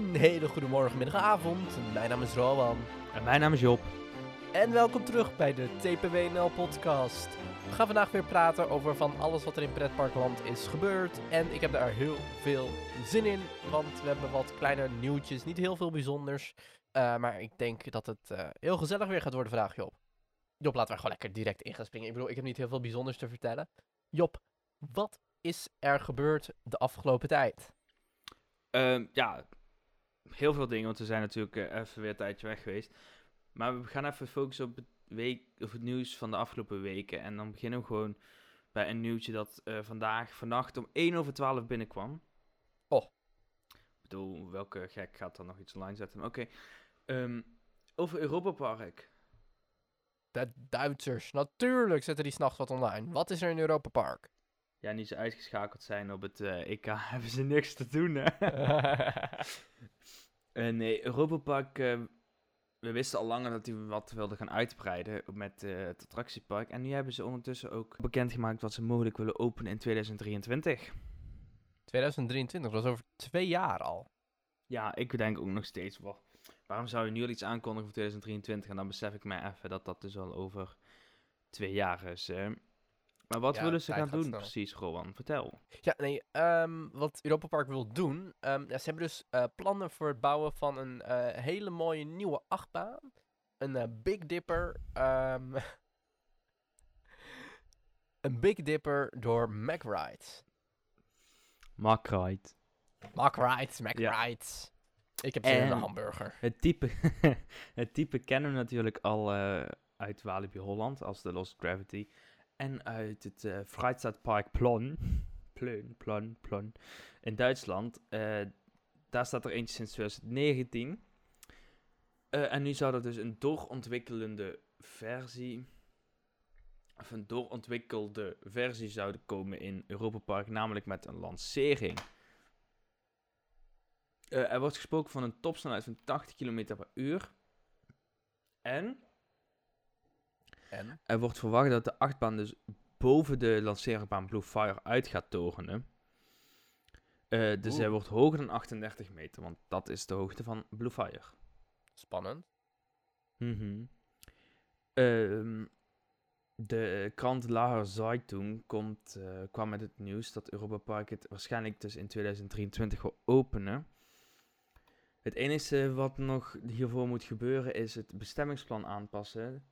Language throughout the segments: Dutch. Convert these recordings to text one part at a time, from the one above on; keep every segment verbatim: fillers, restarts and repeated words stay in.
Een hele goede morgen, middag, avond. Mijn naam is Rowan. En mijn naam is Job. En welkom terug bij de T P W N L-podcast. We gaan vandaag weer praten over van alles wat er in pretparkland is gebeurd. En ik heb daar heel veel zin in, want we hebben wat kleine nieuwtjes. Niet heel veel bijzonders, uh, maar ik denk dat het uh, heel gezellig weer gaat worden vandaag, Job. Job, laten we gewoon lekker direct in gaan springen. Ik bedoel, ik heb niet heel veel bijzonders te vertellen. Job, wat is er gebeurd de afgelopen tijd? Um, ja, heel veel dingen, want we zijn natuurlijk uh, even weer een tijdje weg geweest. Maar we gaan even focussen op het, week, of het nieuws van de afgelopen weken. En dan beginnen we gewoon bij een nieuwtje dat uh, vandaag, vannacht om één over twaalf binnenkwam. Oh. Ik bedoel, welke gek gaat dan nog iets online zetten? Maar oké. Okay. Um, over Europapark. De Duitsers, natuurlijk zetten die 's nachts wat online. Wat is er in Europapark? Ja, niet zo uitgeschakeld zijn op het uh, E K, hebben ze niks te doen, hè? uh, nee, Europapark, uh, we wisten al langer dat die wat wilden gaan uitbreiden met uh, het attractiepark. En nu hebben ze ondertussen ook bekendgemaakt wat ze mogelijk willen openen in tweeduizend drieëntwintig. tweeduizend drieëntwintig, dat is over twee jaar al. Ja, ik denk ook nog steeds, wow, waarom zou je nu al iets aankondigen voor tweeduizend drieëntwintig? En dan besef ik mij even dat dat dus al over twee jaar is, hè? Maar wat ja, willen ze gaan doen snel. Precies, Rowan? Vertel. Ja, nee, um, wat Europapark wil doen... Um, ja, ze hebben dus uh, plannen voor het bouwen van een uh, hele mooie nieuwe achtbaan. Een uh, Big Dipper. Um, een Big Dipper door Mack Rides. Mack Rides. Mack Rides, Mack Rides. Ja. Ik heb zin in een hamburger. Het type, het type kennen we natuurlijk al uh, uit Walibi Holland als de Lost Gravity... En uit het uh, Freizeitpark Plön, Plön, Plön, Plön, in Duitsland. Uh, daar staat er eentje sinds twintig negentien. Uh, en nu zou dat dus een doorontwikkelende versie, of een doorontwikkelde versie zouden komen in Europapark, namelijk met een lancering. Uh, er wordt gesproken van een topsnelheid van tachtig kilometer per uur. En... En? Er wordt verwacht dat de achtbaan dus boven de lanceerbaan Blue Fire uit gaat torenen. Uh, dus Oeh. Hij wordt hoger dan achtendertig meter, want dat is de hoogte van Blue Fire. Spannend. Mm-hmm. Uh, de krant Lahrer Zeitung komt, uh, kwam met het nieuws dat Europapark het waarschijnlijk dus in tweeduizend drieëntwintig wil openen. Het enige wat nog hiervoor moet gebeuren is het bestemmingsplan aanpassen...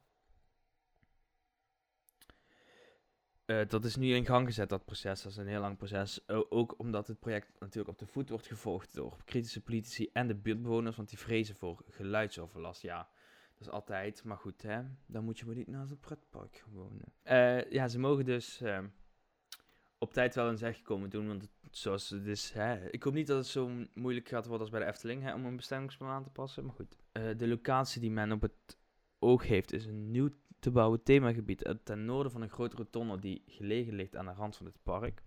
Uh, dat is nu in gang gezet, dat proces. Dat is een heel lang proces. Uh, ook omdat het project natuurlijk op de voet wordt gevolgd door kritische politici en de buurtbewoners, want die vrezen voor geluidsoverlast. Ja, dat is altijd. Maar goed, hè, dan moet je maar niet naar zo'n pretpark gaan wonen. Uh, ja, ze mogen dus uh, op tijd wel een zegje komen doen, want het, zoals het is, hè, ik hoop niet dat het zo moeilijk gaat worden als bij de Efteling, hè, om een bestemmingsplan aan te passen. Maar goed, uh, de locatie die men op het oog heeft is een nieuw te bouwen themagebied ten noorden van een grote rotonde die gelegen ligt aan de rand van het park.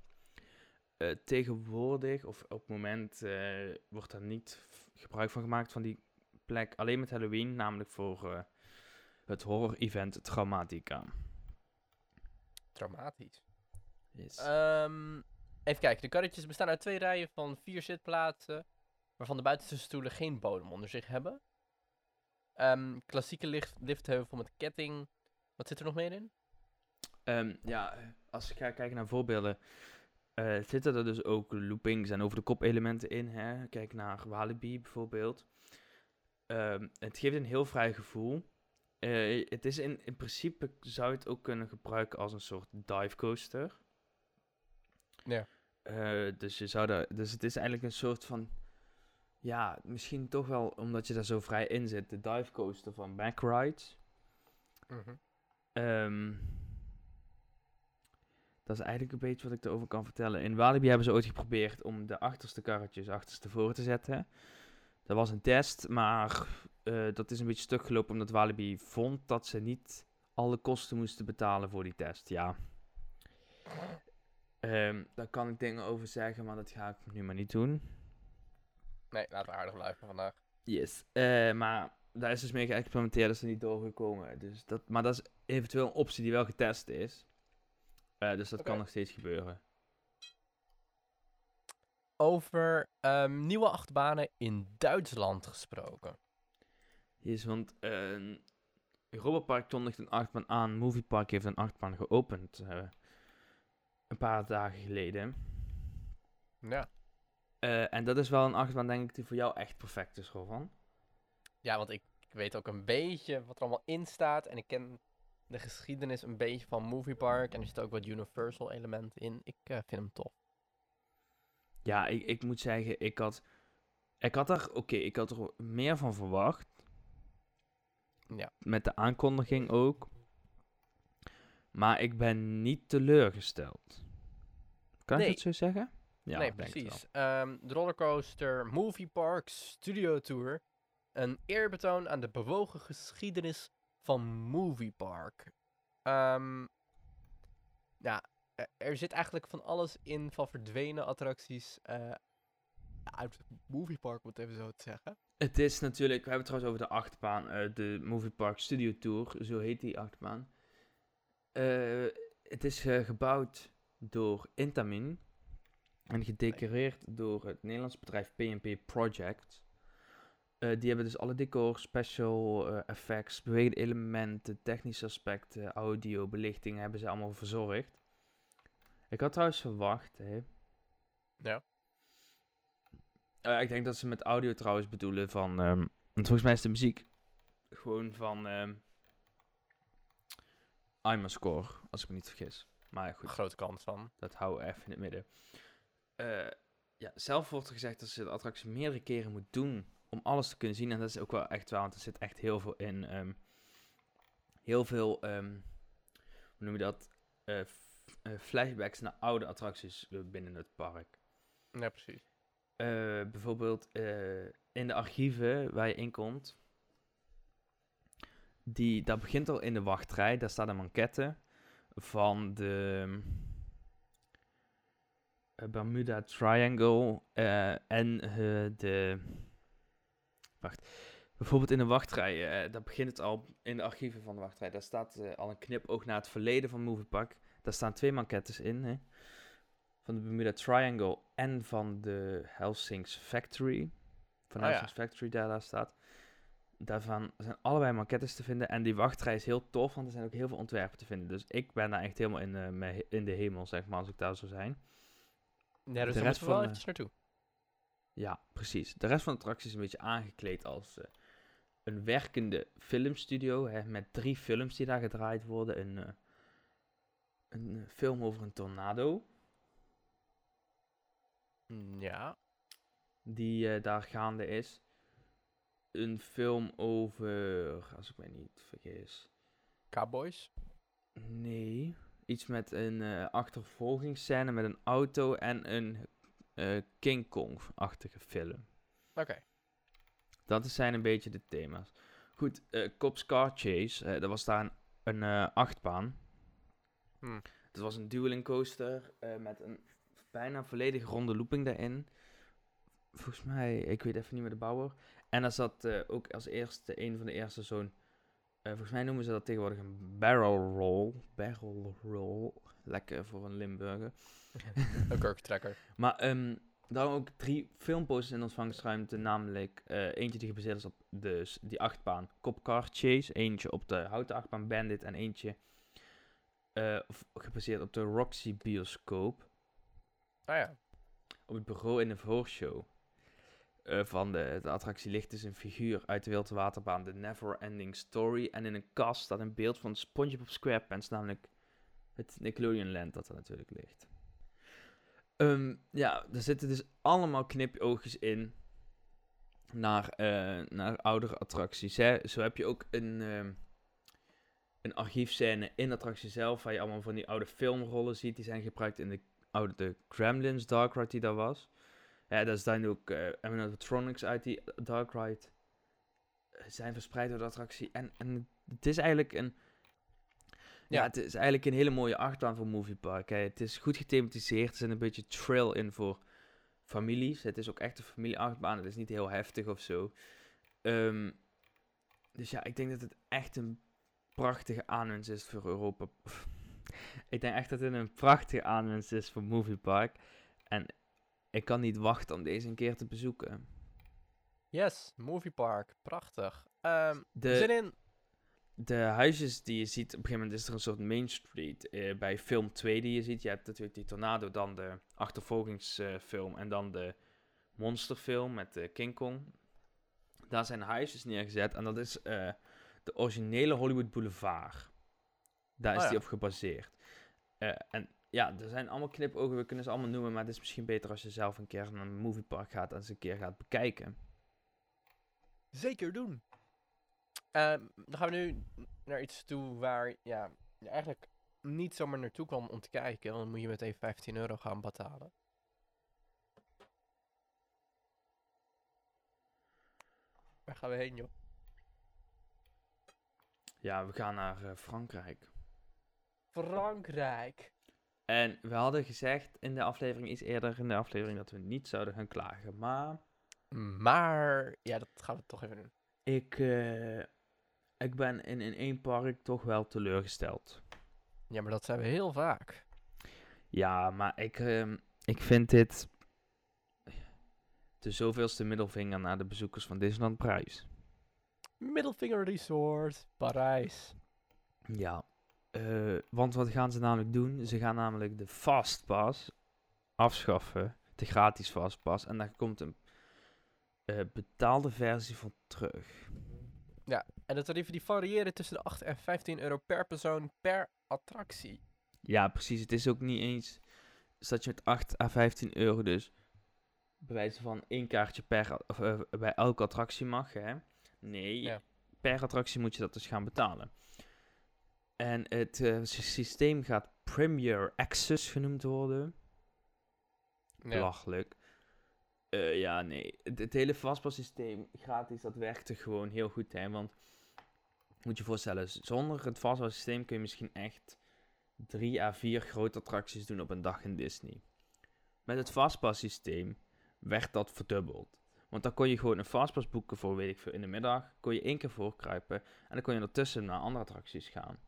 Uh, tegenwoordig, of op het moment, uh, wordt daar niet gebruik van gemaakt van die plek, alleen met Halloween, namelijk voor uh, het horror-event Traumatica. Traumatisch. Yes. Um, even kijken, de karretjes bestaan uit twee rijen van vier zitplaatsen, waarvan de buitenste stoelen geen bodem onder zich hebben. Um, klassieke lift, liftheuvel met ketting. Wat zit er nog meer in? Um, ja, als ik ga kijken naar voorbeelden, uh, zitten er dus ook loopings en over de kop elementen in. Hè? Kijk naar Walibi bijvoorbeeld. Um, het geeft een heel vrij gevoel. Uh, het is in, in principe zou je het ook kunnen gebruiken als een soort divecoaster. Ja. Uh, dus, je zou daar, dus het is eigenlijk een soort van... Ja, misschien toch wel omdat je daar zo vrij in zit. De divecoaster van Mack Rides. Mm-hmm. Um, dat is eigenlijk een beetje wat ik erover kan vertellen. In Walibi hebben ze ooit geprobeerd om de achterste karretjes achterstevoren te zetten. Dat was een test, maar uh, dat is een beetje stuk gelopen omdat Walibi vond dat ze niet alle kosten moesten betalen voor die test. Ja, um, daar kan ik dingen over zeggen, maar dat ga ik nu maar niet doen. Nee, laten we aardig blijven vandaag. Yes, uh, maar daar is dus mee geëxperimenteerd, dat is er niet doorgekomen. Dus dat, maar dat is eventueel een optie die wel getest is. Uh, dus dat okay. kan nog steeds gebeuren. over um, nieuwe achtbanen in Duitsland gesproken. Yes, want uh, Europapark kondigt een achtbaan aan. Movie Park heeft een achtbaan geopend. Uh, een paar dagen geleden. Ja. Uh, en dat is wel een achtbaan, denk ik, die voor jou echt perfect is, Rovan. Ja, want ik, ik weet ook een beetje wat er allemaal in staat. En ik ken de geschiedenis een beetje van Movie Park. En er zit ook wat Universal elementen in. Ik uh, vind hem tof. Ja, ik, ik moet zeggen, ik had... Ik had er... Oké, okay, ik had er meer van verwacht. Ja. Met de aankondiging ook. Maar ik ben niet teleurgesteld. Kan nee. ik dat zo zeggen? Ja, nee, precies. Um, de rollercoaster Movie Park Studio Tour. Een eerbetoon aan de bewogen geschiedenis van Movie Park. Um, ja, er zit eigenlijk van alles in van verdwenen attracties uh, uit het Movie Park, moet ik even zo te zeggen. Het is natuurlijk, we hebben het trouwens over de achtbaan, uh, de Movie Park Studio Tour, zo heet die achtbaan. Uh, het is uh, gebouwd door Intamin en gedecoreerd door het Nederlands bedrijf P en P Project. Uh, die hebben dus alle decor, special uh, effects, bewegende elementen, technische aspecten, audio, belichting hebben ze allemaal verzorgd. Ik had trouwens verwacht, hè. Ja. Uh, ik denk dat ze met audio trouwens bedoelen van... Um, want volgens mij is de muziek gewoon van... Um, I'm a score, als ik me niet vergis. Maar goed. Grote kans van. Dat hou even in het midden. Uh, ja, zelf wordt er gezegd dat ze de attractie meerdere keren moet doen... om alles te kunnen zien. En dat is ook wel echt waar, want er zit echt heel veel in. Um, heel veel... Um, hoe noem je dat? Uh, f- uh, flashbacks naar oude attracties binnen het park. Ja, precies. Uh, bijvoorbeeld uh, in de archieven waar je in komt, die, dat begint al in de wachtrij. Daar staat een maquette van de uh, Bermuda Triangle uh, en uh, de... Wacht, bijvoorbeeld in de wachtrij, uh, dat begint het al in de archieven van de wachtrij. Daar staat uh, al een knipoog naar het verleden van Movie Park. Daar staan twee maquettes in, hè? Van de Bermuda Triangle en van de Helsing's Factory. Van oh, Helsing's ja. Factory, daar, daar staat. Daarvan zijn allebei maquettes te vinden. En die wachtrij is heel tof, want er zijn ook heel veel ontwerpen te vinden. Dus ik ben daar echt helemaal in, uh, me- in de hemel, zeg maar, als ik daar zou zijn. Ja, dus daar moeten we wel eventjes naartoe. Ja, precies. De rest van de attractie is een beetje aangekleed als uh, een werkende filmstudio. Hè, met drie films die daar gedraaid worden. Een, uh, een film over een tornado. Ja. Die uh, daar gaande is. Een film over, als ik mij niet vergis... Cowboys? Nee. Iets met een uh, achtervolgingsscène met een auto en een... Uh, King Kong-achtige film. Oké. Okay. Dat zijn een beetje de thema's. Goed, uh, Cops Car Chase. Uh, dat was daar een, een uh, achtbaan. Hmm. Dat was een dueling coaster uh, met een bijna volledig ronde looping daarin. Volgens mij, ik weet even niet meer de bouwer. En daar zat uh, ook als eerste, een van de eerste zo'n... Uh, volgens mij noemen ze dat tegenwoordig een barrel roll. Barrel roll. Lekker voor een Limburger. Een kurktrekker. Maar um, daarom ook drie filmposters in ontvangstruimte. Namelijk uh, eentje die gebaseerd is op de, die achtbaan Cop Car Chase. Eentje op de houten achtbaan Bandit. En eentje uh, gebaseerd op de Roxy bioscoop. Ah ja. Op het bureau in de voorshow. Uh, van de, de attractie ligt dus een figuur uit de Wilde Waterbaan, de Never Ending Story. En in een kast staat een beeld van SpongeBob SquarePants, namelijk het Nickelodeonland dat er natuurlijk ligt. Um, ja, er zitten dus allemaal knipoogjes in naar, uh, naar oudere attracties. Hè? Zo heb je ook een, uh, een archiefscène in de attractie zelf, waar je allemaal van die oude filmrollen ziet. Die zijn gebruikt in de oude Gremlins Dark Ride die daar was. Ja, daar zijn ook uh, animatronics uit die Dark Ride. Zijn verspreid door de attractie. En, en het is eigenlijk een... Ja, ja, het is eigenlijk een hele mooie achtbaan voor Movie Park. Hè. Het is goed gethematiseerd. Er zit een beetje trail in voor families. Het is ook echt een familieachtbaan. Het is niet heel heftig of zo. Um, dus ja, ik denk dat het echt een prachtige aanwinst is voor Europa. Ik denk echt dat het een prachtige aanwinst is voor Movie Park. En... Ik kan niet wachten om deze een keer te bezoeken. Yes, Movie Park. Prachtig. Um, de, zin in... de huisjes die je ziet, op een gegeven moment is er een soort Main Street. Eh, bij film twee die je ziet, je hebt natuurlijk die tornado, dan de achtervolgingsfilm uh, en dan de monsterfilm met uh, King Kong. Daar zijn huisjes neergezet en dat is uh, de originele Hollywood Boulevard. Daar oh, is ja. die op gebaseerd. Uh, en ja, er zijn allemaal knipogen, we kunnen ze allemaal noemen, maar het is misschien beter als je zelf een keer naar een moviepark gaat en eens een keer gaat bekijken. Zeker doen! Uh, dan gaan we nu naar iets toe waar ja, je eigenlijk niet zomaar naartoe kwam om te kijken, want dan moet je meteen vijftien euro gaan betalen. Waar gaan we heen, joh? Ja, we gaan naar uh, Frankrijk. Frankrijk! En we hadden gezegd in de aflevering, iets eerder in de aflevering, dat we niet zouden gaan klagen, maar... Maar... Ja, dat gaan we toch even doen. Ik, uh, ik ben in, in één park toch wel teleurgesteld. Ja, maar dat zijn we heel vaak. Ja, maar ik, uh, ik vind dit... de zoveelste middelvinger naar de bezoekers van Disneyland Parijs. Middelvinger Resort, Parijs. Ja. Uh, want wat gaan ze namelijk doen? Ze gaan namelijk de Fastpass afschaffen. De gratis Fastpass. En daar komt een uh, betaalde versie van terug. Ja, en de tarieven die variëren tussen de acht en vijftien euro per persoon per attractie. Ja, precies. Het is ook niet eens dat je met acht à vijftien euro dus bij wijze van één kaartje per, of, uh, bij elke attractie mag, hè? Nee, ja. Per attractie moet je dat dus gaan betalen. En het uh, systeem gaat Premier Access genoemd worden. Nee. Belachelijk. Uh, ja, nee. Het, het hele Fastpass systeem gratis, dat werkte gewoon heel goed, hè? Want, moet je je voorstellen, zonder het Fastpass systeem kun je misschien echt drie à vier grote attracties doen op een dag in Disney. Met het Fastpass systeem werd dat verdubbeld. Want dan kon je gewoon een Fastpass boeken voor, weet ik veel, in de middag. Kon je één keer voorkruipen. En dan kon je ertussen naar andere attracties gaan.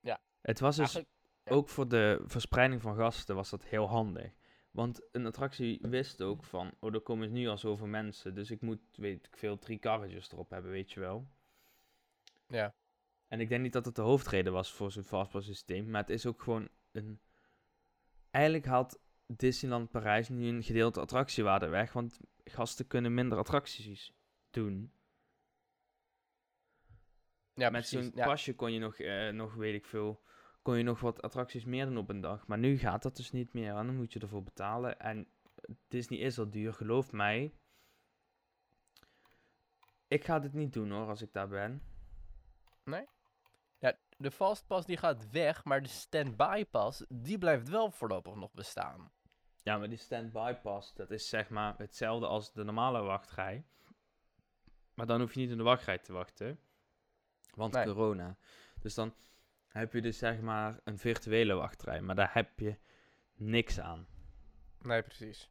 Ja. Het was dus, ja. ook voor de verspreiding van gasten was dat heel handig. Want een attractie wist ook van, oh, er komen nu al zoveel mensen. Dus ik moet, weet ik veel, drie karretjes erop hebben, weet je wel. Ja. En ik denk niet dat het de hoofdreden was voor zo'n Fastpass systeem. Maar het is ook gewoon een... Eigenlijk had Disneyland Parijs nu een gedeelte attractiewaarde weg, want gasten kunnen minder attracties doen. Ja, met precies, zo'n ja. pasje kon je nog, uh, nog, weet ik veel, kon je nog wat attracties meer doen op een dag. Maar nu gaat dat dus niet meer en dan moet je ervoor betalen. En Disney is al duur, geloof mij. Ik ga dit niet doen hoor, als ik daar ben. Nee? Ja, de Fastpass die gaat weg, maar de Standby Pass, die blijft wel voorlopig nog bestaan. Ja, maar die Standby Pass, dat is zeg maar hetzelfde als de normale wachtrij. Maar dan hoef je niet in de wachtrij te wachten, want nee. corona. Dus dan heb je dus zeg maar een virtuele wachtrij, maar daar heb je niks aan. Nee, precies.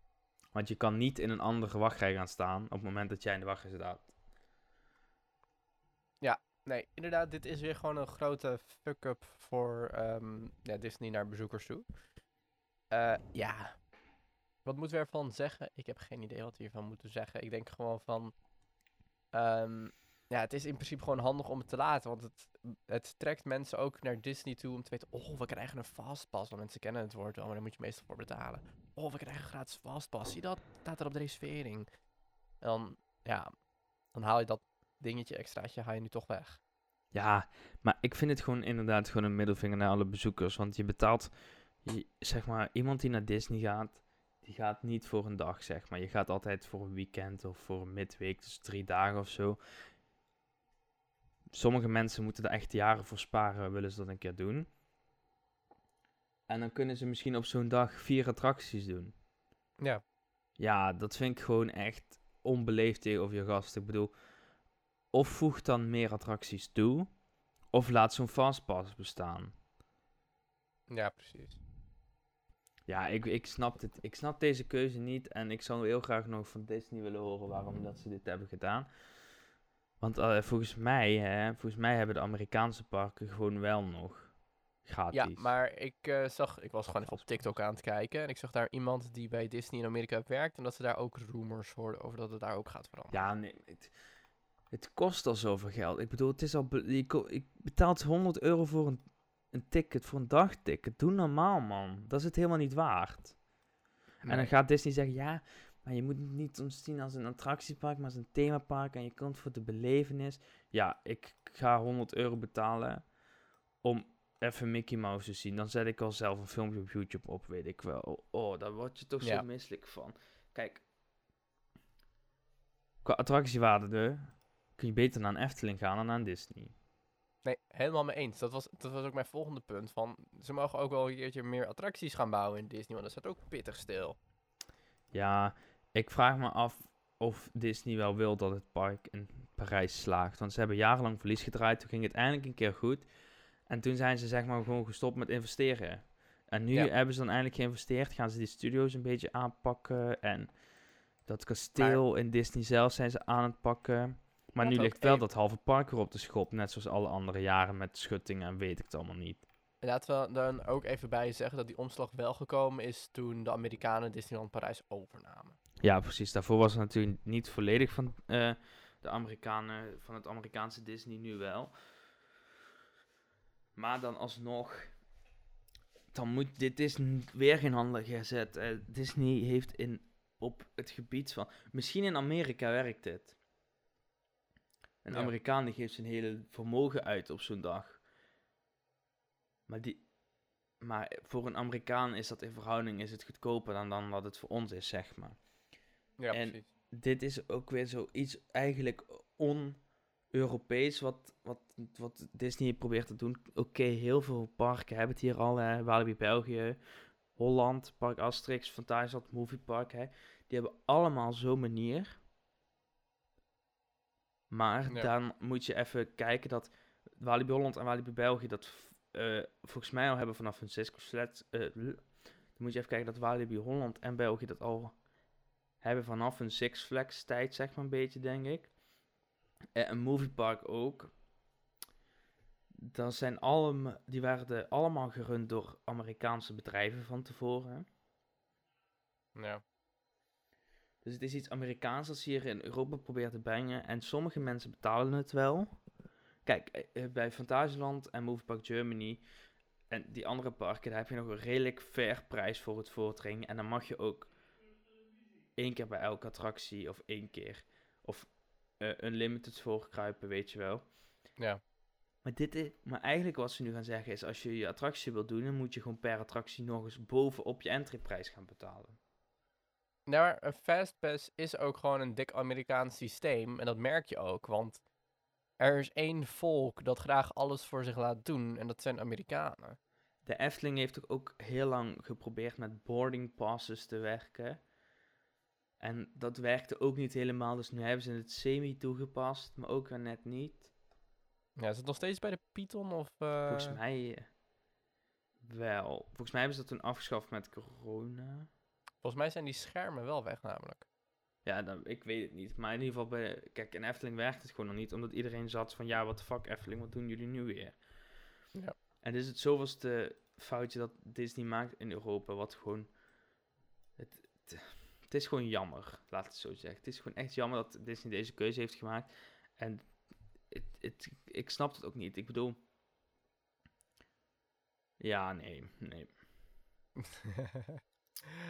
Want je kan niet in een andere wachtrij gaan staan op het moment dat jij in de wachtrij staat. Ja. Nee, inderdaad, dit is weer gewoon een grote fuck-up voor um, ja, Disney naar bezoekers toe. Uh, ja, wat moeten we ervan zeggen? Ik heb geen idee wat we hiervan moeten zeggen. Ik denk gewoon van, um, ja, het is in principe gewoon handig om het te laten. Want het, het trekt mensen ook naar Disney toe om te weten, oh, we krijgen een Fastpass. Want mensen kennen het woord wel, maar daar moet je meestal voor betalen. Oh, we krijgen een gratis Fastpass. Zie dat? Staat er op de reservering. En dan, ja, dan haal je dat dingetje extraatje haal je nu toch weg. Ja, maar ik vind het gewoon inderdaad gewoon een middelvinger naar alle bezoekers. Want je betaalt, je, zeg maar, iemand die naar Disney gaat, die gaat niet voor een dag, zeg maar. Je gaat altijd voor een weekend of voor een midweek, dus drie dagen of zo. Sommige mensen moeten er echt jaren voor sparen, willen ze dat een keer doen. En dan kunnen ze misschien op zo'n dag vier attracties doen. Ja. Ja, dat vind ik gewoon echt onbeleefd tegenover je gast. Ik bedoel... Of voeg dan meer attracties toe, of laat zo'n Fastpass bestaan. Ja, precies. Ja, ik, ik snap het. Ik snap deze keuze niet en ik zou heel graag nog van Disney willen horen waarom dat ze dit hebben gedaan. Want uh, volgens mij, hè, volgens mij hebben de Amerikaanse parken gewoon wel nog gratis. Ja, maar ik uh, zag, ik was gewoon even op TikTok aan het kijken en ik zag daar iemand die bij Disney in Amerika werkt en dat ze daar ook rumors hoorden over dat het daar ook gaat veranderen. Ja, nee, het, het kost al zoveel geld. Ik bedoel, het is al, ik, ik betaal honderd euro voor een, een ticket, voor een dagticket. Doe normaal, man. Dat is het helemaal niet waard. Nee. En dan gaat Disney zeggen, ja, maar je moet het niet ons zien als een attractiepark, maar als een themapark en je komt voor de belevenis. Ja, ik ga honderd euro betalen om even Mickey Mouse te zien. Dan zet ik al zelf een filmpje op YouTube op, weet ik wel. Oh, daar word je toch ja. zo misselijk van. Kijk, qua attractiewaarde kun je beter naar een Efteling gaan dan naar een Disney. Nee, helemaal mee eens. Dat was, dat was ook mijn volgende punt. Van, ze mogen ook wel een keertje meer attracties gaan bouwen in Disney, want dat staat ook pittig stil. Ja, ik vraag me af of Disney wel wil dat het park in Parijs slaagt. Want ze hebben jarenlang verlies gedraaid. Toen ging het eindelijk een keer goed. En toen zijn ze zeg maar gewoon gestopt met investeren. En nu ja. hebben ze dan eindelijk geïnvesteerd. Gaan ze die studio's een beetje aanpakken. En dat kasteel maar... in Disney zelf zijn ze aan het pakken. Maar dat nu ligt wel even... dat halve park erop de schop. Net zoals alle andere jaren met schuttingen en weet ik het allemaal niet. Laten we dan ook even bij zeggen dat die omslag wel gekomen is toen de Amerikanen Disneyland Parijs overnamen. Ja, precies. Daarvoor was het natuurlijk niet volledig van uh, de Amerikanen, van het Amerikaanse Disney, nu wel. Maar dan alsnog, dan moet, dit is weer geen handige zet. Uh, Disney heeft in, op het gebied van, misschien in Amerika werkt dit. Een ja. Amerikaan die geeft zijn hele vermogen uit op zo'n dag. Maar, die, maar voor een Amerikaan is dat in verhouding is het goedkoper dan, dan wat het voor ons is, zeg maar. Ja, en precies. Dit is ook weer zoiets eigenlijk on-Europees wat, wat, wat Disney probeert te doen. Oké, okay, heel veel parken hebben het hier al. Hè? Walibi-België, Holland, Park Asterix, Fantasieland, Movie Park. Hè? Die hebben allemaal zo'n manier. Maar ja. dan moet je even kijken dat Walibi Holland en Walibi-België dat... Uh, volgens mij al hebben vanaf Francisco Flats. Uh, dan moet je even kijken dat Walibi Holland en België dat al hebben vanaf een Six Flags tijd, zeg maar een beetje, denk ik. Uh, een moviepark ook. Dan zijn alle, die werden allemaal gerund door Amerikaanse bedrijven van tevoren. Ja. Dus het is iets Amerikaans dat ze hier in Europa proberen te brengen. En sommige mensen betalen het wel. Kijk, bij Fantasieland en Movie Park Germany en die andere parken, daar heb je nog een redelijk fair prijs voor het voortringen. En dan mag je ook één keer bij elke attractie of één keer of uh, unlimited voorkruipen, weet je wel. Ja. Maar, dit is, maar eigenlijk wat ze nu gaan zeggen is, als je je attractie wil doen, dan moet je gewoon per attractie nog eens bovenop je entryprijs gaan betalen. Nou, maar een fastpass is ook gewoon een dik Amerikaans systeem en dat merk je ook, want... Er is één volk dat graag alles voor zich laat doen en dat zijn Amerikanen. De Efteling heeft ook heel lang geprobeerd met boarding passes te werken. En dat werkte ook niet helemaal, dus nu hebben ze het semi toegepast, maar ook net niet. Ja, is het nog steeds bij de Python of... Uh... Volgens mij wel. Volgens mij hebben ze dat toen afgeschaft met corona. Volgens mij zijn die schermen wel weg namelijk. Ja, dan, ik weet het niet. Maar in ieder geval, bij, kijk, in Efteling werkt het gewoon nog niet. Omdat iedereen zat van, ja, what the fuck Efteling, wat doen jullie nu weer? Ja. En dit is het zoveelste foutje dat Disney maakt in Europa. Wat gewoon... Het, het, het is gewoon jammer, laat het zo zeggen. Het is gewoon echt jammer dat Disney deze keuze heeft gemaakt. En het, het, ik snap het ook niet. Ik bedoel... Ja, nee, nee.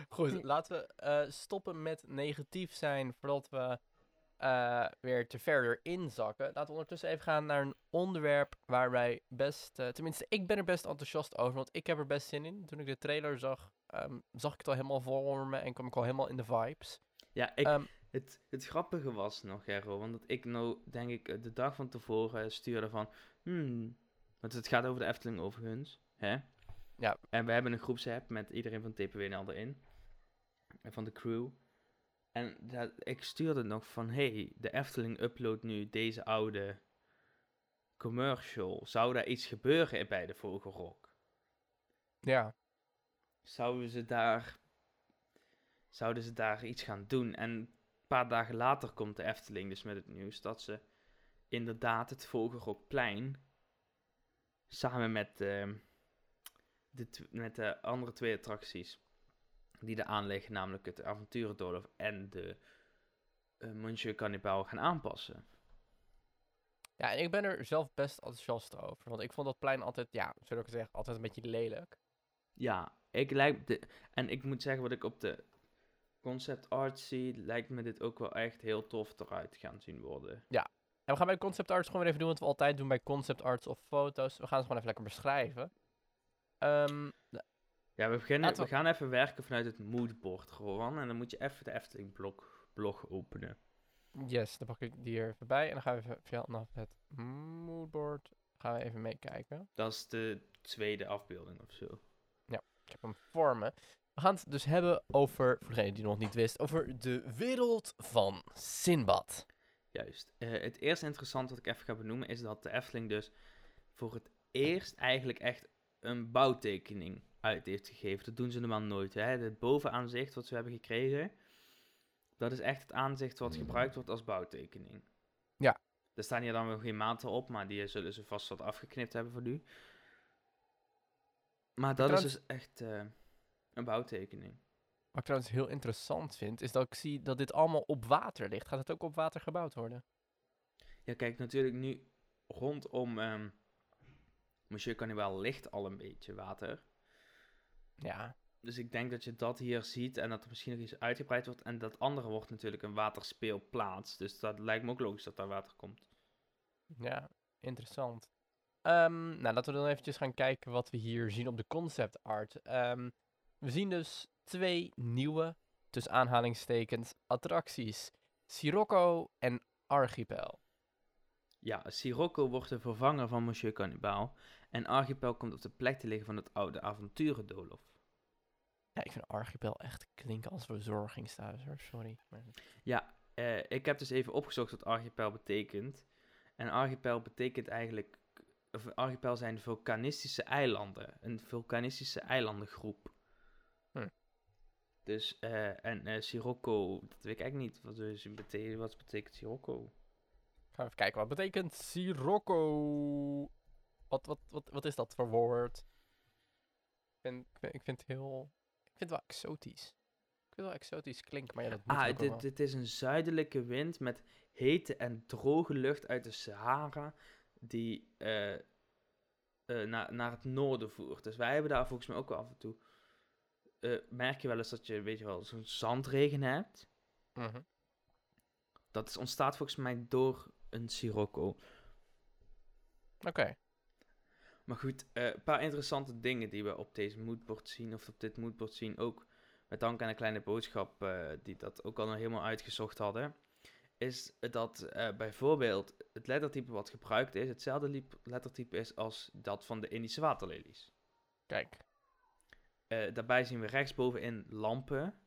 Goed, laten we uh, stoppen met negatief zijn voordat we uh, weer te verder inzakken. Laten we ondertussen even gaan naar een onderwerp waar wij best... Uh, tenminste, ik ben er best enthousiast over, want ik heb er best zin in. Toen ik de trailer zag, um, zag ik het al helemaal voor me en kwam ik al helemaal in de vibes. Ja, ik, um, het, het grappige was nog, Gerro, want dat ik nou, denk ik, de dag van tevoren stuurde van... Hmm, want het gaat over de Efteling overigens, hè? Ja. En we hebben een groepsapp met iedereen van T P W N L erin. En van de crew. En dat, ik stuurde nog van... Hey, de Efteling uploadt nu deze oude commercial. Zou daar iets gebeuren bij de Vogelrok? Ja. Zouden ze daar... Zouden ze daar iets gaan doen? En een paar dagen later komt de Efteling dus met het nieuws... dat ze inderdaad het Vogelrokplein... samen met... Uh, de tw- met de andere twee attracties die er aan liggen, namelijk het avonturendorp en de uh, Monsieur Cannibale, gaan aanpassen. Ja, en ik ben er zelf best enthousiast over, want ik vond dat plein altijd, ja, zullen we zeggen, altijd een beetje lelijk. Ja, ik lijk de, en ik moet zeggen wat ik op de concept art zie, lijkt me dit ook wel echt heel tof eruit gaan zien worden. Ja, en we gaan bij de concept arts gewoon weer even doen wat we altijd doen bij concept arts of foto's. We gaan ze gewoon even lekker beschrijven. Um, ja, we, beginnen, we gaan even werken vanuit het moodboard gewoon. En dan moet je even de Efteling blog, blog openen. Yes, dan pak ik die er even bij. En dan gaan we even vanaf het moodboard gaan we even meekijken. Dat is de tweede afbeelding of zo. Ja, ik heb hem voor me. We gaan het dus hebben over, voor degene die nog niet wist, over de wereld van Sinbad. Juist. Uh, het eerste interessante wat ik even ga benoemen is dat de Efteling dus voor het eerst eigenlijk echt een bouwtekening uit heeft gegeven. Dat doen ze normaal nooit. Hè? Het bovenaanzicht wat ze hebben gekregen, dat is echt het aanzicht wat gebruikt wordt als bouwtekening. Ja. Er staan hier dan wel geen maten op, maar die zullen ze vast wat afgeknipt hebben voor nu. Maar dat is dus echt uh, een bouwtekening. Wat ik trouwens heel interessant vind, is dat ik zie dat dit allemaal op water ligt. Gaat het ook op water gebouwd worden? Ja, kijk, natuurlijk nu rondom um, Monsieur Cannibale ligt al een beetje water. Ja. Dus ik denk dat je dat hier ziet en dat er misschien nog iets uitgebreid wordt. En dat andere wordt natuurlijk een waterspeelplaats. Dus dat lijkt me ook logisch dat daar water komt. Ja, interessant. Um, nou, laten we dan eventjes gaan kijken wat we hier zien op de concept art. Um, we zien dus twee nieuwe, tussen aanhalingstekens, attracties. Sirocco en Archipel. Ja, Sirocco wordt de vervanger van Monsieur Cannibale. En Archipel komt op de plek te liggen van het oude avonturendolof. Ja, ik vind Archipel echt klinken als verzorgingshuis, hoor. Sorry. Maar... Ja, eh, ik heb dus even opgezocht wat Archipel betekent. En Archipel betekent eigenlijk... Of Archipel zijn vulkanistische eilanden. Een vulkanistische eilandengroep. Hm. Dus, eh, en eh, Sirocco, dat weet ik eigenlijk niet. Wat, dus betekent, wat betekent Sirocco? Gaan we even kijken, wat betekent Sirocco? Wat, wat, wat, wat is dat voor woord? Ik vind, ik vind het heel... Ik vind het wel exotisch. Ik vind het wel exotisch klinken, maar ja, dat moet ah, ook dit, wel. Dit is een zuidelijke wind met hete en droge lucht uit de Sahara die uh, uh, na, naar het noorden voert. Dus wij hebben daar volgens mij ook wel af en toe... Uh, merk je wel eens dat je, weet je wel, zo'n zandregen hebt. Mm-hmm. Dat is, ontstaat volgens mij door een Sirocco. Oké. Okay. Maar goed, een uh, paar interessante dingen die we op deze moodboard zien, of op dit moodboard zien, ook met dank aan de kleine boodschap, uh, die dat ook al helemaal uitgezocht hadden, is dat uh, bijvoorbeeld het lettertype wat gebruikt is, hetzelfde liep- lettertype is als dat van de Indische Waterlelies. Kijk. Uh, daarbij zien we rechtsbovenin lampen.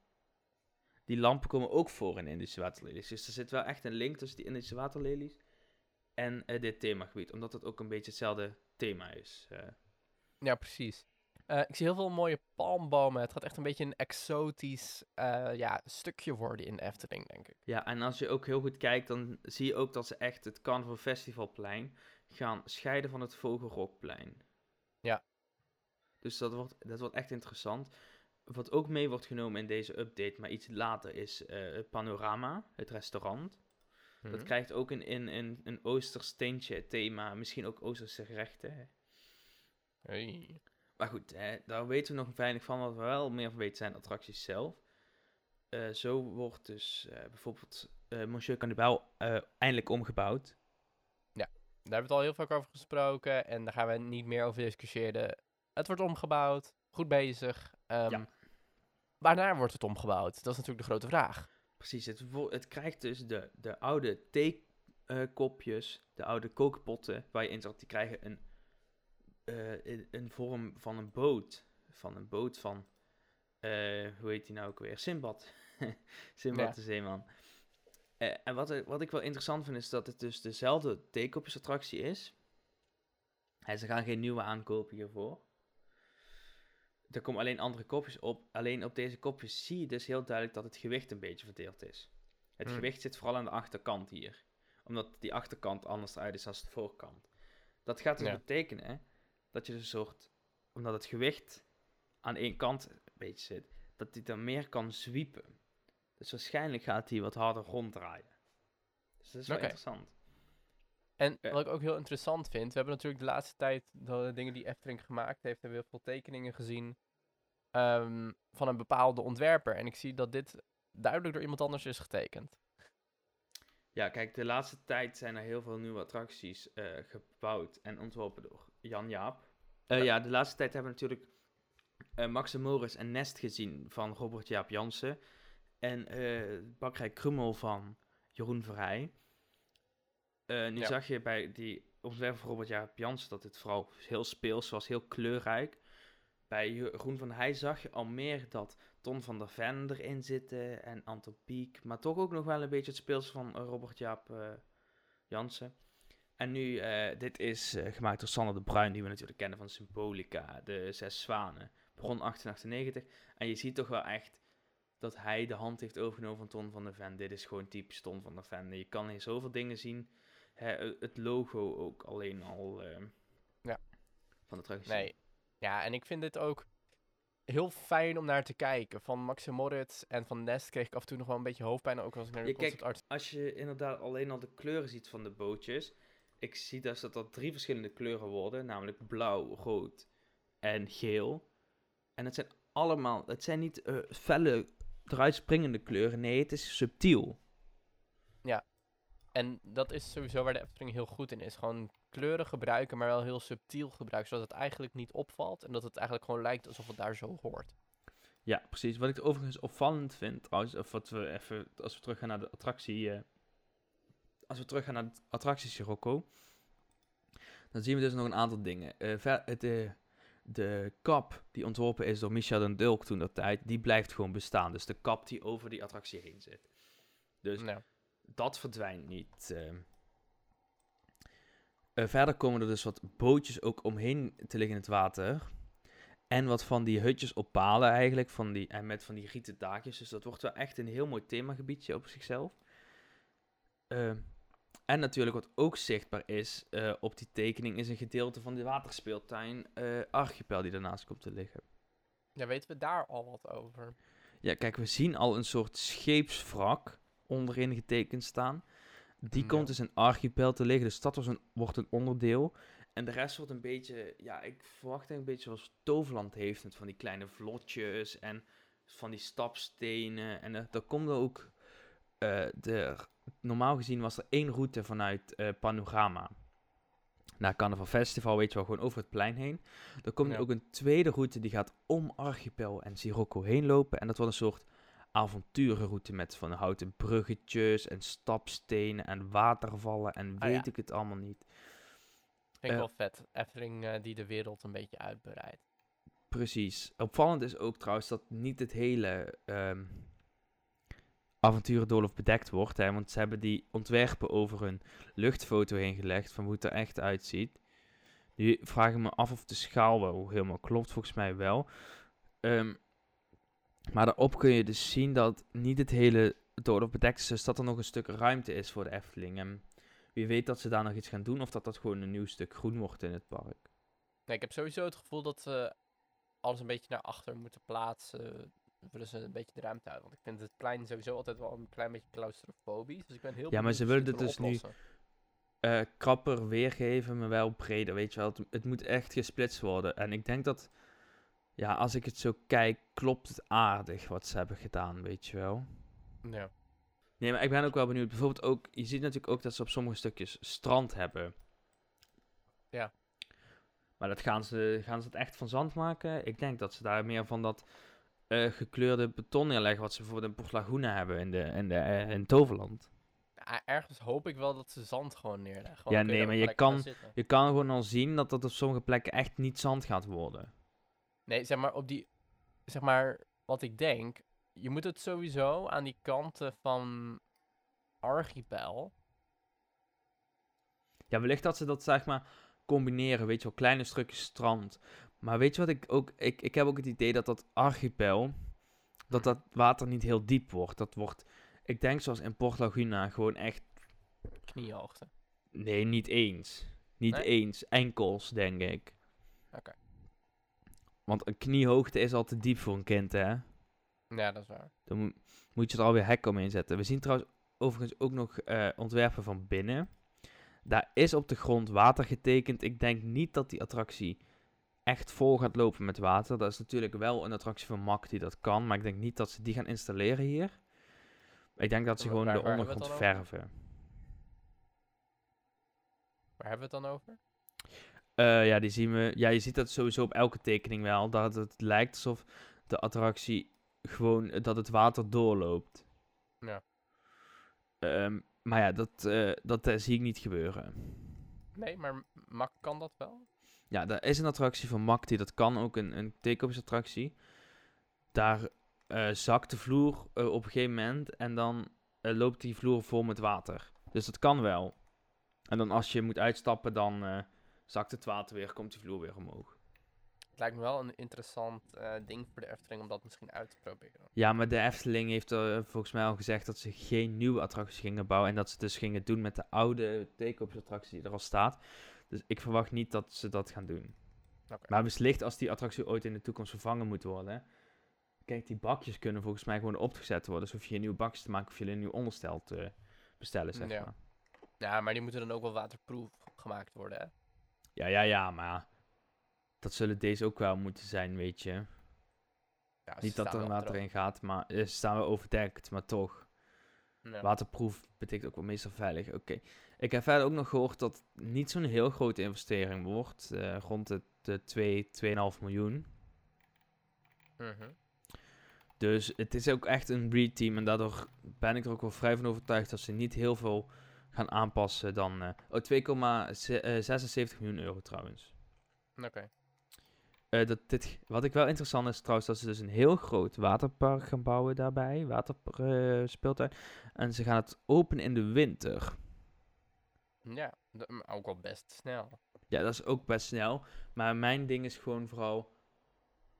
Die lampen komen ook voor in Indische Waterlelies. Dus er zit wel echt een link tussen die Indische Waterlelies en uh, dit themagebied, omdat het ook een beetje hetzelfde thema is. Uh. Ja, precies. Uh, ik zie heel veel mooie palmbomen. Het gaat echt een beetje een exotisch uh, ja, stukje worden in de Efteling, denk ik. Ja, en als je ook heel goed kijkt, dan zie je ook dat ze echt het Carnaval Festivalplein gaan scheiden van het Vogelrokplein. Ja. Dus dat wordt, dat wordt echt interessant. Wat ook mee wordt genomen in deze update, maar iets later, is uh, Panorama, het restaurant. Dat krijgt ook een, een, een, een Oosters steentje thema. Misschien ook Oosterse gerechten. Hey. Maar goed, hè, daar weten we nog weinig van. Wat we wel meer van weten zijn de attracties zelf. Uh, zo wordt dus uh, bijvoorbeeld uh, Monsieur Cannibale uh, eindelijk omgebouwd. Ja, daar hebben we het al heel vaak over gesproken. En daar gaan we niet meer over discussiëren. Het wordt omgebouwd. Goed bezig. Um, ja. Waarnaar wordt het omgebouwd? Dat is natuurlijk de grote vraag. Precies, het, wo- het krijgt dus de, de oude theekopjes, uh, de oude kookpotten waar je in zat, die krijgen een, uh, in, een vorm van een boot. Van een boot van, uh, hoe heet die nou ook weer? Sinbad. Sinbad ja. De zeeman. Uh, en wat, wat ik wel interessant vind is dat het dus dezelfde theekopjesattractie is. En ze gaan geen nieuwe aankopen hiervoor. Er komen alleen andere kopjes op. Alleen op deze kopjes zie je dus heel duidelijk dat het gewicht een beetje verdeeld is. Het hmm. gewicht zit vooral aan de achterkant hier. Omdat die achterkant anders uit is dan de voorkant. Dat gaat dus ja. betekenen dat je dus een soort omdat het gewicht aan één kant een beetje zit, dat die dan meer kan zwiepen. Dus waarschijnlijk gaat hij wat harder ronddraaien. Dus dat is wel okay. Interessant. En wat ik ook heel interessant vind, we hebben natuurlijk de laatste tijd de dingen die Efteling gemaakt heeft, hebben we heel veel tekeningen gezien um, van een bepaalde ontwerper. En ik zie dat dit duidelijk door iemand anders is getekend. Ja, kijk, de laatste tijd zijn er heel veel nieuwe attracties uh, gebouwd en ontworpen door Jan Jaap. Uh, ja. ja, de laatste tijd hebben we natuurlijk uh, Max en Moris en Nest gezien van Robert-Jaap Jansen. En uh, Bakkerij Krummel van Jeroen Verheij. Uh, nu ja. zag je bij die ontwerp van Robert-Jaap Jansen dat het vooral heel speels was, heel kleurrijk. Bij Jeroen van Heij zag je al meer dat Ton van der Ven erin zitten en Anton Pieck. Maar toch ook nog wel een beetje het speels van Robert-Jaap uh, Jansen. En nu, uh, dit is uh, gemaakt door Sander de Bruin, die we natuurlijk kennen van Symbolica, de Zes Zwanen. Begon achttien achtennegentig. En je ziet toch wel echt dat hij de hand heeft overgenomen van Ton van der Ven. Dit is gewoon typisch Ton van der Ven. Je kan hier zoveel dingen zien. Hè, het logo ook alleen al uh, ja. van de tracks. Nee. Ja, en ik vind dit ook heel fijn om naar te kijken. Van Max en Moritz en van Nest kreeg ik af en toe nog wel een beetje hoofdpijn. Ook als ik naar de concept art... Als je inderdaad alleen al de kleuren ziet van de bootjes. Ik zie dus dat er drie verschillende kleuren worden. Namelijk blauw, rood en geel. En het zijn allemaal... Het zijn niet uh, felle, eruit springende kleuren. Nee, het is subtiel. Ja. En dat is sowieso waar de Efteling heel goed in is. Gewoon kleuren gebruiken, maar wel heel subtiel gebruiken. Zodat het eigenlijk niet opvalt. En dat het eigenlijk gewoon lijkt alsof het daar zo hoort. Ja, precies. Wat ik overigens opvallend vind, trouwens, of wat we even, als we teruggaan naar de attractie... Uh, als we teruggaan naar de attractie Sirocco, dan zien we dus nog een aantal dingen. Uh, ver, het, uh, de kap die ontworpen is door Micha den Dulk toen dat tijd, die blijft gewoon bestaan. Dus de kap die over die attractie heen zit. Dus... Nou. Dat verdwijnt niet. Uh, uh, verder komen er dus wat bootjes ook omheen te liggen in het water. En wat van die hutjes op palen eigenlijk. Van die, en met van die rieten daakjes. Dus dat wordt wel echt een heel mooi themagebiedje op zichzelf. Uh, en natuurlijk wat ook zichtbaar is uh, op die tekening... is een gedeelte van de waterspeeltuin uh, Archipel die daarnaast komt te liggen. Ja, weten we daar al wat over? Ja, kijk, we zien al een soort scheepswrak... onderin getekend staan. Die ja. komt dus in Archipel te liggen. Dus dat was een, wordt een onderdeel. En de rest wordt een beetje... Ja, ik verwacht een beetje zoals Toverland heeft. Met van die kleine vlotjes. En van die stapstenen. En er, daar komt er ook... Uh, de, normaal gezien was er één route vanuit uh, Panorama. Naar Carnaval Festival. Weet je wel, gewoon over het plein heen. Er komt ja. ook een tweede route. Die gaat om Archipel en Sirocco heen lopen. En dat wordt een soort... avonturenroute met van houten bruggetjes en stapstenen en watervallen en weet ah, ja. ik het allemaal niet. Vind ik uh, wel vet. Efteling uh, die de wereld een beetje uitbreidt. Precies. Opvallend is ook trouwens dat niet het hele um, avonturendolhof bedekt wordt. Hè, want ze hebben die ontwerpen over hun luchtfoto heen gelegd van hoe het er echt uitziet. Nu vraag ik me af of de schaal wel helemaal klopt. Volgens mij wel. Um, Maar daarop kun je dus zien dat niet het hele dorp bedekt is, dus dat er nog een stuk ruimte is voor de Efteling. En wie weet dat ze daar nog iets gaan doen, of dat dat gewoon een nieuw stuk groen wordt in het park. Nee, ik heb sowieso het gevoel dat ze alles een beetje naar achter moeten plaatsen, willen ze een beetje de ruimte houden. Want ik vind het plein sowieso altijd wel een klein beetje claustrofobisch, dus ik ben heel Ja, maar ze willen het dus oplossen. nu uh, krapper weergeven, maar wel breder, weet je wel. Het, het moet echt gesplitst worden. En ik denk dat... Ja, als ik het zo kijk, klopt het aardig wat ze hebben gedaan, weet je wel. Ja. Nee, maar ik ben ook wel benieuwd. Bijvoorbeeld ook, je ziet natuurlijk ook dat ze op sommige stukjes strand hebben. Ja. Maar dat gaan ze, gaan ze het echt van zand maken? Ik denk dat ze daar meer van dat uh, gekleurde beton neerleggen wat ze bijvoorbeeld in Port Laguna hebben in, de, in, de, uh, in Toverland. Ja, ergens hoop ik wel dat ze zand gewoon neerleggen. Gewoon ja, nee, maar je kan, je kan gewoon al zien dat dat op sommige plekken echt niet zand gaat worden. Nee, zeg maar, op die, zeg maar, wat ik denk, je moet het sowieso aan die kanten van Archipel. Ja, wellicht dat ze dat, zeg maar, combineren, weet je wel, kleine stukjes strand. Maar weet je wat, ik ook, ik, ik heb ook het idee dat dat Archipel, dat dat water niet heel diep wordt. Dat wordt, ik denk zoals in Port Laguna, gewoon echt... Kniehoogte. Nee, niet eens. Niet nee? eens, enkels, denk ik. Oké. Okay. Want een kniehoogte is al te diep voor een kind, hè? Ja, dat is waar. Dan moet je er alweer hekken omheen zetten. We zien trouwens overigens ook nog uh, ontwerpen van binnen. Daar is op de grond water getekend. Ik denk niet dat die attractie echt vol gaat lopen met water. Dat is natuurlijk wel een attractie van Mack die dat kan. Maar ik denk niet dat ze die gaan installeren hier. Ik denk dat ze gewoon de ondergrond verven. Waar hebben we het dan over? Uh, ja, die zien we. Ja, je ziet dat sowieso op elke tekening wel. Dat het lijkt alsof de attractie gewoon dat het water doorloopt. Ja. Um, maar ja, dat, uh, dat uh, zie ik niet gebeuren. Nee, maar Mack kan dat wel? Ja, er is een attractie van Mack die dat kan. Ook een, een take-off-attractie. Daar uh, zakt de vloer uh, op een gegeven moment. En dan uh, loopt die vloer vol met water. Dus dat kan wel. En dan als je moet uitstappen, dan uh, zakt het water weer, komt die vloer weer omhoog. Het lijkt me wel een interessant uh, ding voor de Efteling om dat misschien uit te proberen. Ja, maar de Efteling heeft uh, volgens mij al gezegd dat ze geen nieuwe attracties gingen bouwen. En dat ze dus gingen doen met de oude take-off-attractie die er al staat. Dus ik verwacht niet dat ze dat gaan doen. Okay. Maar beslicht als die attractie ooit in de toekomst vervangen moet worden. Kijk, die bakjes kunnen volgens mij gewoon opgezet worden. Dus hoef je een nieuwe bakjes te maken of je een nieuw onderstel te bestellen, zeg ja. maar. Ja, maar die moeten dan ook wel waterproof gemaakt worden, hè? Ja, ja, ja, maar dat zullen deze ook wel moeten zijn, weet je. Ja, niet dat er water in gaat, maar ze staan wel overdekt, maar toch. Ja. Waterproof betekent ook wel meestal veilig, oké. Okay. Ik heb verder ook nog gehoord dat het niet zo'n heel grote investering wordt. Uh, rond de, de twee, twee komma vijf miljoen. Mm-hmm. Dus het is ook echt een breedteam en daardoor ben ik er ook wel vrij van overtuigd dat ze niet heel veel gaan aanpassen dan... Uh, oh, twee komma zesenzeventig miljoen euro trouwens. Oké. Okay. Uh, dat dit, wat ik wel interessant is trouwens, dat ze dus een heel groot waterpark gaan bouwen daarbij. Waterspeeltuin. Uh, en ze gaan het openen in de winter. Ja, dat, ook al best snel. Ja, dat is ook best snel. Maar mijn ding is gewoon vooral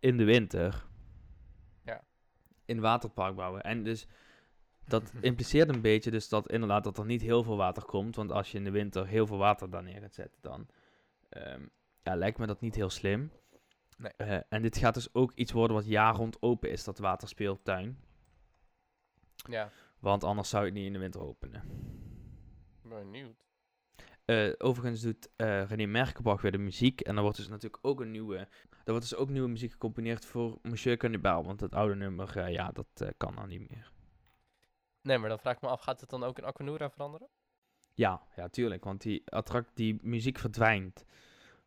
in de winter. Ja. In waterpark bouwen. En dus... Dat impliceert een beetje dus dat inderdaad dat er niet heel veel water komt. Want als je in de winter heel veel water daar neer gaat zetten, dan um, ja, lijkt me dat niet heel slim. Nee. Uh, en dit gaat dus ook iets worden wat jaar rond open is, dat waterspeeltuin. Ja. Want anders zou je het niet in de winter openen. Ik ben benieuwd. Uh, overigens doet uh, René Merkenbach weer de muziek. En er wordt dus natuurlijk ook een nieuwe... Er wordt dus ook nieuwe muziek gecomponeerd voor Monsieur Cannibale. Want het oude nummer, uh, ja, dat uh, kan nou niet meer. Nee, maar dan vraag ik me af, gaat het dan ook in Aquanura veranderen? Ja, ja, tuurlijk, want die attract, die muziek verdwijnt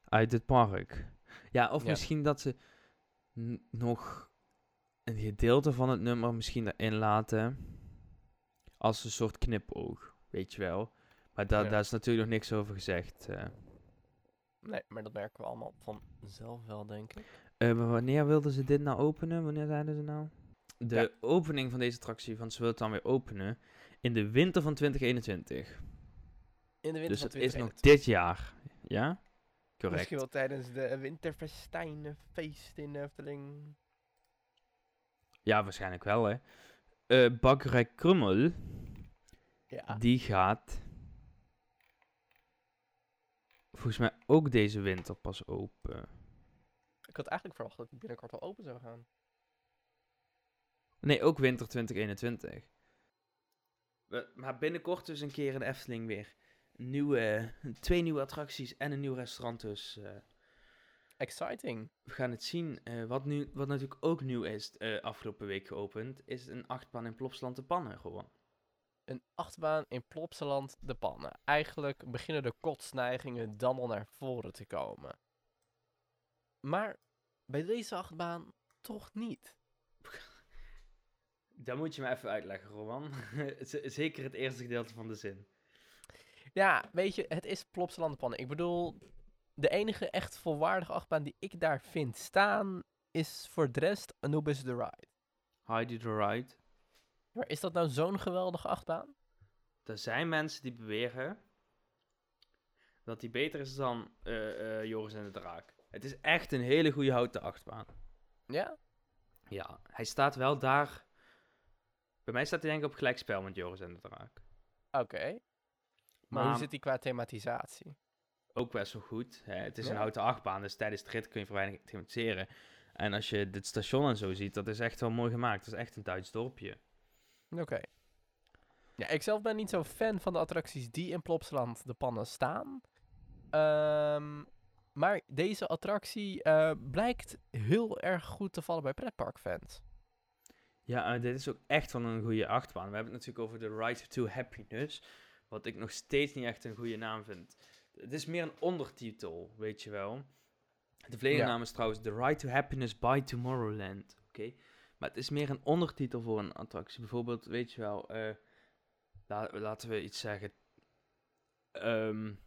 uit het park. Ja, of ja. misschien dat ze n- nog een gedeelte van het nummer misschien erin laten als een soort knipoog, weet je wel. Maar da- ja. daar is natuurlijk nog niks over gezegd. Uh. Nee, maar dat merken we allemaal vanzelf wel, denk ik. Uh, maar wanneer wilden ze dit nou openen? Wanneer zeiden ze nou? De ja. opening van deze attractie, want ze wil het dan weer openen, in de winter van twintig eenentwintig. In de winter dus van twintig eenentwintig. Dus dat is nog dit jaar, ja? Correct. Misschien wel tijdens de winterfestijnenfeest in de Efteling. Ja, waarschijnlijk wel, hè. Uh, Bakkerij Krummel, ja. die gaat volgens mij ook deze winter pas open. Ik had eigenlijk verwacht dat die binnenkort al open zou gaan. Nee, ook winter twintig eenentwintig. We, maar binnenkort dus een keer in de Efteling weer. Nieuwe, twee nieuwe attracties en een nieuw restaurant dus. Uh, Exciting. We gaan het zien. Uh, wat, nu, wat natuurlijk ook nieuw is, uh, afgelopen week geopend, is een achtbaan in Plopsaland de Panne gewoon. Een achtbaan in Plopsaland de Panne. Eigenlijk beginnen de kotsneigingen dan al naar voren te komen. Maar bij deze achtbaan toch niet. Dat moet je me even uitleggen, Roman. Zeker het eerste gedeelte van de zin. Ja, weet je, het is Plopsaland de Panne. Ik bedoel, de enige echt volwaardige achtbaan die ik daar vind staan, is voor de rest Anubis the Ride. Heidi the Ride. Maar is dat nou zo'n geweldige achtbaan? Er zijn mensen die beweren dat die beter is dan uh, uh, Joris en de Draak. Het is echt een hele goede houten achtbaan. Ja? Ja, hij staat wel daar... Bij mij staat hij denk ik op gelijkspel met Joris en de Draak. Oké. Okay. Maar, maar hoe zit hij qua thematisatie? Ook best wel goed. Hè? Het is ja. een houten achtbaan, dus tijdens de rit kun je voor weinig thematiseren. En als je dit station en zo ziet, dat is echt wel mooi gemaakt. Dat is echt een Duits dorpje. Oké. Okay. Ja, ik zelf ben niet zo'n fan van de attracties die in Plopsaland de Panne staan. Um, maar deze attractie uh, blijkt heel erg goed te vallen bij pretparkfans. Ja, uh, dit is ook echt wel een goede achtbaan. We hebben het natuurlijk over The Right to Happiness. Wat ik nog steeds niet echt een goede naam vind. Het is meer een ondertitel, weet je wel. De volledige naam is trouwens The Right to Happiness by Tomorrowland. Oké. Okay? Maar het is meer een ondertitel voor een attractie. Bijvoorbeeld, weet je wel, uh, la- laten we iets zeggen. Um,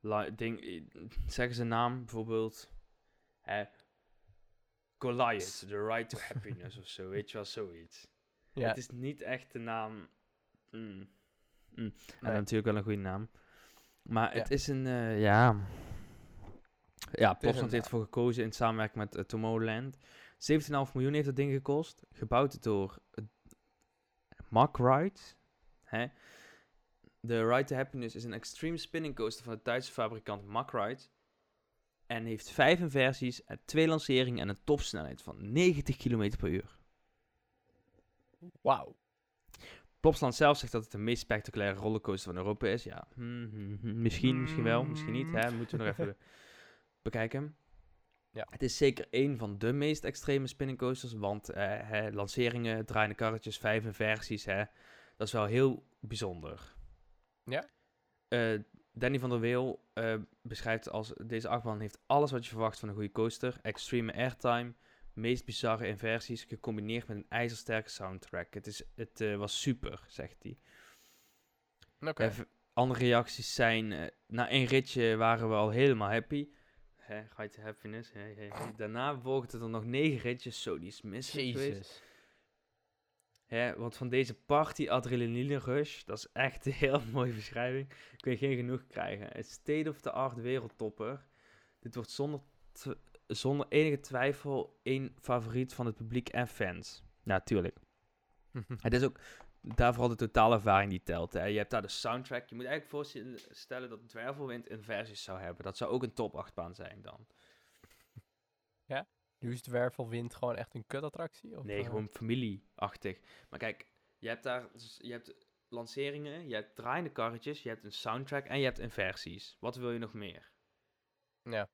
la- ding, zeggen ze een naam, bijvoorbeeld. Uh, Goliath, The Right to Happiness of zo, weet je wel, zoiets. Yeah. Het is niet echt de naam. Mm. Mm. Nee. En natuurlijk wel een goede naam. Maar het ja. is een, uh, ja... Ja, Plopsaland heeft ervoor gekozen in samenwerking met uh, Tomorrowland. zeventien komma vijf miljoen heeft dat ding gekost. Gebouwd door uh, Mackright. Hè? The Right to Happiness is een extreme spinning coaster van de Duitse fabrikant Mackright. En heeft vijf versies, twee lanceringen en een topsnelheid van negentig kilometer per uur. Wauw. Plopsaland zelf zegt dat het de meest spectaculaire rollercoaster van Europa is. Ja, mm-hmm. misschien, misschien wel, misschien niet. Hè? Moeten we nog even bekijken. Ja. Het is zeker één van de meest extreme spinningcoasters, want eh, hè, lanceringen, draaiende karretjes, vijf versies, hè, dat is wel heel bijzonder. Ja. Uh, Danny van der Weel uh, beschrijft als deze achtbaan heeft alles wat je verwacht van een goede coaster. Extreme airtime, meest bizarre inversies, gecombineerd met een ijzersterke soundtrack. Het, is, het uh, was super, zegt hij. Oké. Okay. Uh, andere reacties zijn, uh, na één ritje waren we al helemaal happy. Hè, Right to Happiness. Hè, hè, hè. Daarna volgden er nog negen ritjes, zo die is misselijk geweest. Hè, want van deze party adrenaline rush, dat is echt een heel mooie beschrijving, kun je geen genoeg krijgen. Het state of the art wereldtopper. Dit wordt zonder, tw- zonder enige twijfel één favoriet van het publiek en fans. Natuurlijk. Ja, het is ook daar vooral de totale ervaring die telt. Hè. Je hebt daar de soundtrack. Je moet eigenlijk voorstellen dat Dwervelwind een versies zou hebben. Dat zou ook een top achtbaan zijn dan. Ja? Nu is Dwervelwind gewoon echt een kutattractie? Of nee, uh... gewoon familieachtig. Maar kijk, je hebt daar dus, je hebt lanceringen, je hebt draaiende karretjes, je hebt een soundtrack en je hebt inversies. Wat wil je nog meer? Ja.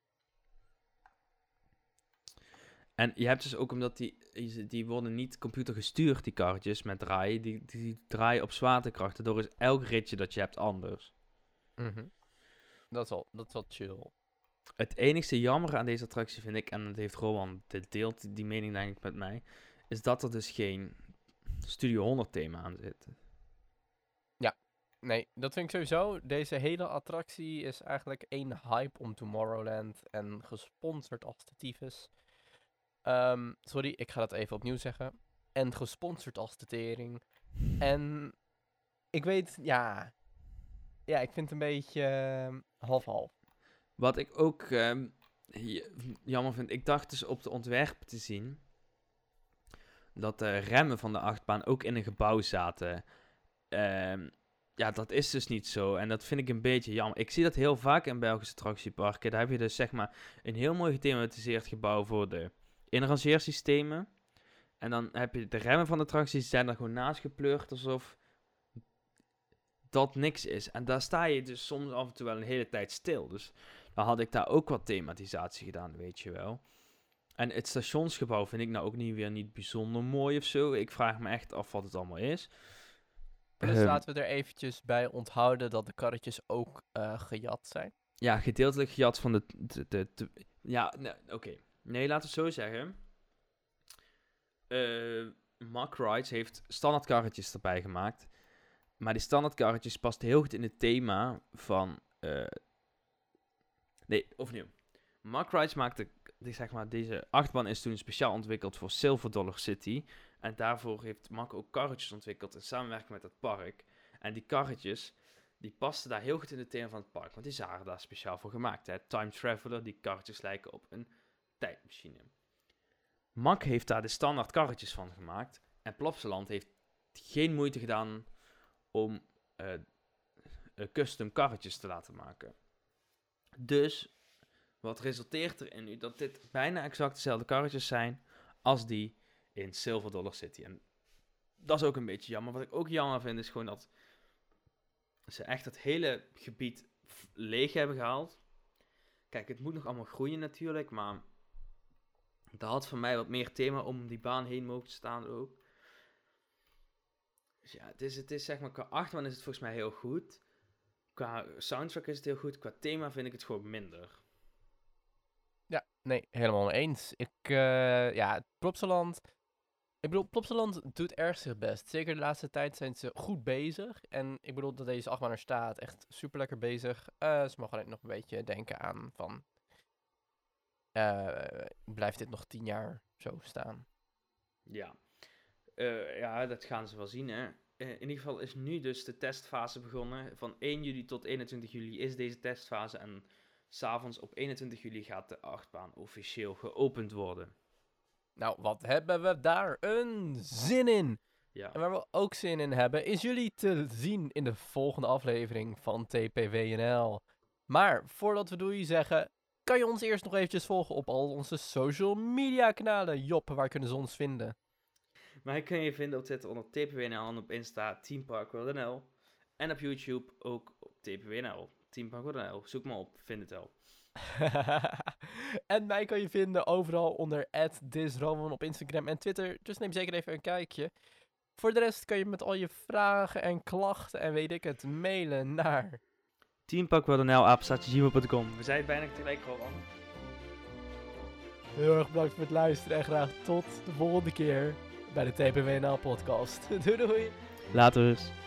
En je hebt dus ook, omdat die, die worden niet computergestuurd, die karretjes met draaien, die, die, die draaien op zwaartekracht. Daardoor is elk ritje dat je hebt anders. Mm-hmm. Dat is al, dat is al chill. Het enigste jammer aan deze attractie vind ik, en dat heeft Rowan, dit deelt die mening denk ik met mij, is dat er dus geen Studio honderd thema aan zit. Ja, nee, dat vind ik sowieso. Deze hele attractie is eigenlijk één hype om Tomorrowland en gesponsord als de tyfus. Um, sorry, ik ga dat even opnieuw zeggen. En gesponsord als de tering. En ik weet, ja... Ja, ik vind het een beetje uh, half-half. Wat ik ook uh, jammer vind, ik dacht dus op de ontwerp te zien dat de remmen van de achtbaan ook in een gebouw zaten. Uh, ja, dat is dus niet zo. En dat vind ik een beetje jammer. Ik zie dat heel vaak in Belgische attractieparken. Daar heb je dus zeg maar een heel mooi gethematiseerd gebouw voor de inrangeersystemen. En dan heb je de remmen van de attracties zijn er gewoon naast gepleurd alsof dat niks is. En daar sta je dus soms af en toe wel een hele tijd stil. Dus dan had ik daar ook wat thematisatie gedaan, weet je wel. En het stationsgebouw vind ik nou ook niet weer niet bijzonder mooi of zo. Ik vraag me echt af wat het allemaal is. Dus um, laten we er eventjes bij onthouden dat de karretjes ook uh, gejat zijn. Ja, gedeeltelijk gejat van de... de, de, de ja, nee, oké. Okay. Nee, laten we het zo zeggen. Uh, Mack Rides heeft standaard karretjes erbij gemaakt. Maar die standaard karretjes past heel goed in het thema van... Uh, Nee, opnieuw. Mack Rides maakte, zeg maar, deze achtbaan is toen speciaal ontwikkeld voor Silver Dollar City. En daarvoor heeft Mack ook karretjes ontwikkeld in samenwerking met het park. En die karretjes, die pasten daar heel goed in het thema van het park. Want die zagen daar speciaal voor gemaakt. Hè? Time Traveler, die karretjes lijken op een tijdmachine. Mack heeft daar de standaard karretjes van gemaakt. En Plopsaland heeft geen moeite gedaan om uh, custom karretjes te laten maken. Dus Wat resulteert er nu dat dit bijna exact dezelfde karretjes zijn als die in Silver Dollar City. En dat is ook een beetje jammer. Wat ik ook jammer vind is gewoon dat ze echt het hele gebied leeg hebben gehaald. Kijk, het moet nog allemaal groeien natuurlijk, maar dat had voor mij wat meer thema om die baan heen mogen staan ook. Dus ja, het is, het is zeg maar qua achtbaan is het volgens mij heel goed. Qua soundtrack is het heel goed, qua thema vind ik het gewoon minder. Ja, nee, helemaal mee eens. Ik, uh, ja, Plopsaland... Ik bedoel, Plopsaland doet erg zijn best. Zeker de laatste tijd zijn ze goed bezig. En ik bedoel dat deze achtbaan er staat. Echt super lekker bezig. Uh, ze mogen alleen nog een beetje denken aan van... Uh, blijft dit nog tien jaar zo staan? Ja. Uh, ja, dat gaan ze wel zien, hè. Uh, in ieder geval is nu dus de testfase begonnen. Van één juli tot eenentwintig juli is deze testfase. En s'avonds op eenentwintig juli gaat de achtbaan officieel geopend worden. Nou, wat hebben we daar een zin in? Ja. En waar we ook zin in hebben, is jullie te zien in de volgende aflevering van T P W N L. Maar voordat we doei zeggen, kan je ons eerst nog eventjes volgen op al onze social media kanalen. Job, waar kunnen ze ons vinden? Mij kun je vinden op Twitter onder T P W N L en op Insta Team Park World N L. En op YouTube ook op T P W N L. Team Park World N L, zoek me op, vind het wel. En mij kan je vinden overal onder at disroman op Instagram en Twitter. Dus neem zeker even een kijkje. Voor de rest kan je met al je vragen en klachten en weet ik het mailen naar team park world n l apenstaartje gmail punt com. We zijn bijna tegelijk gewoon. Heel erg bedankt voor het luisteren en graag tot de volgende keer bij de T P W N L podcast. Doei doei. Later.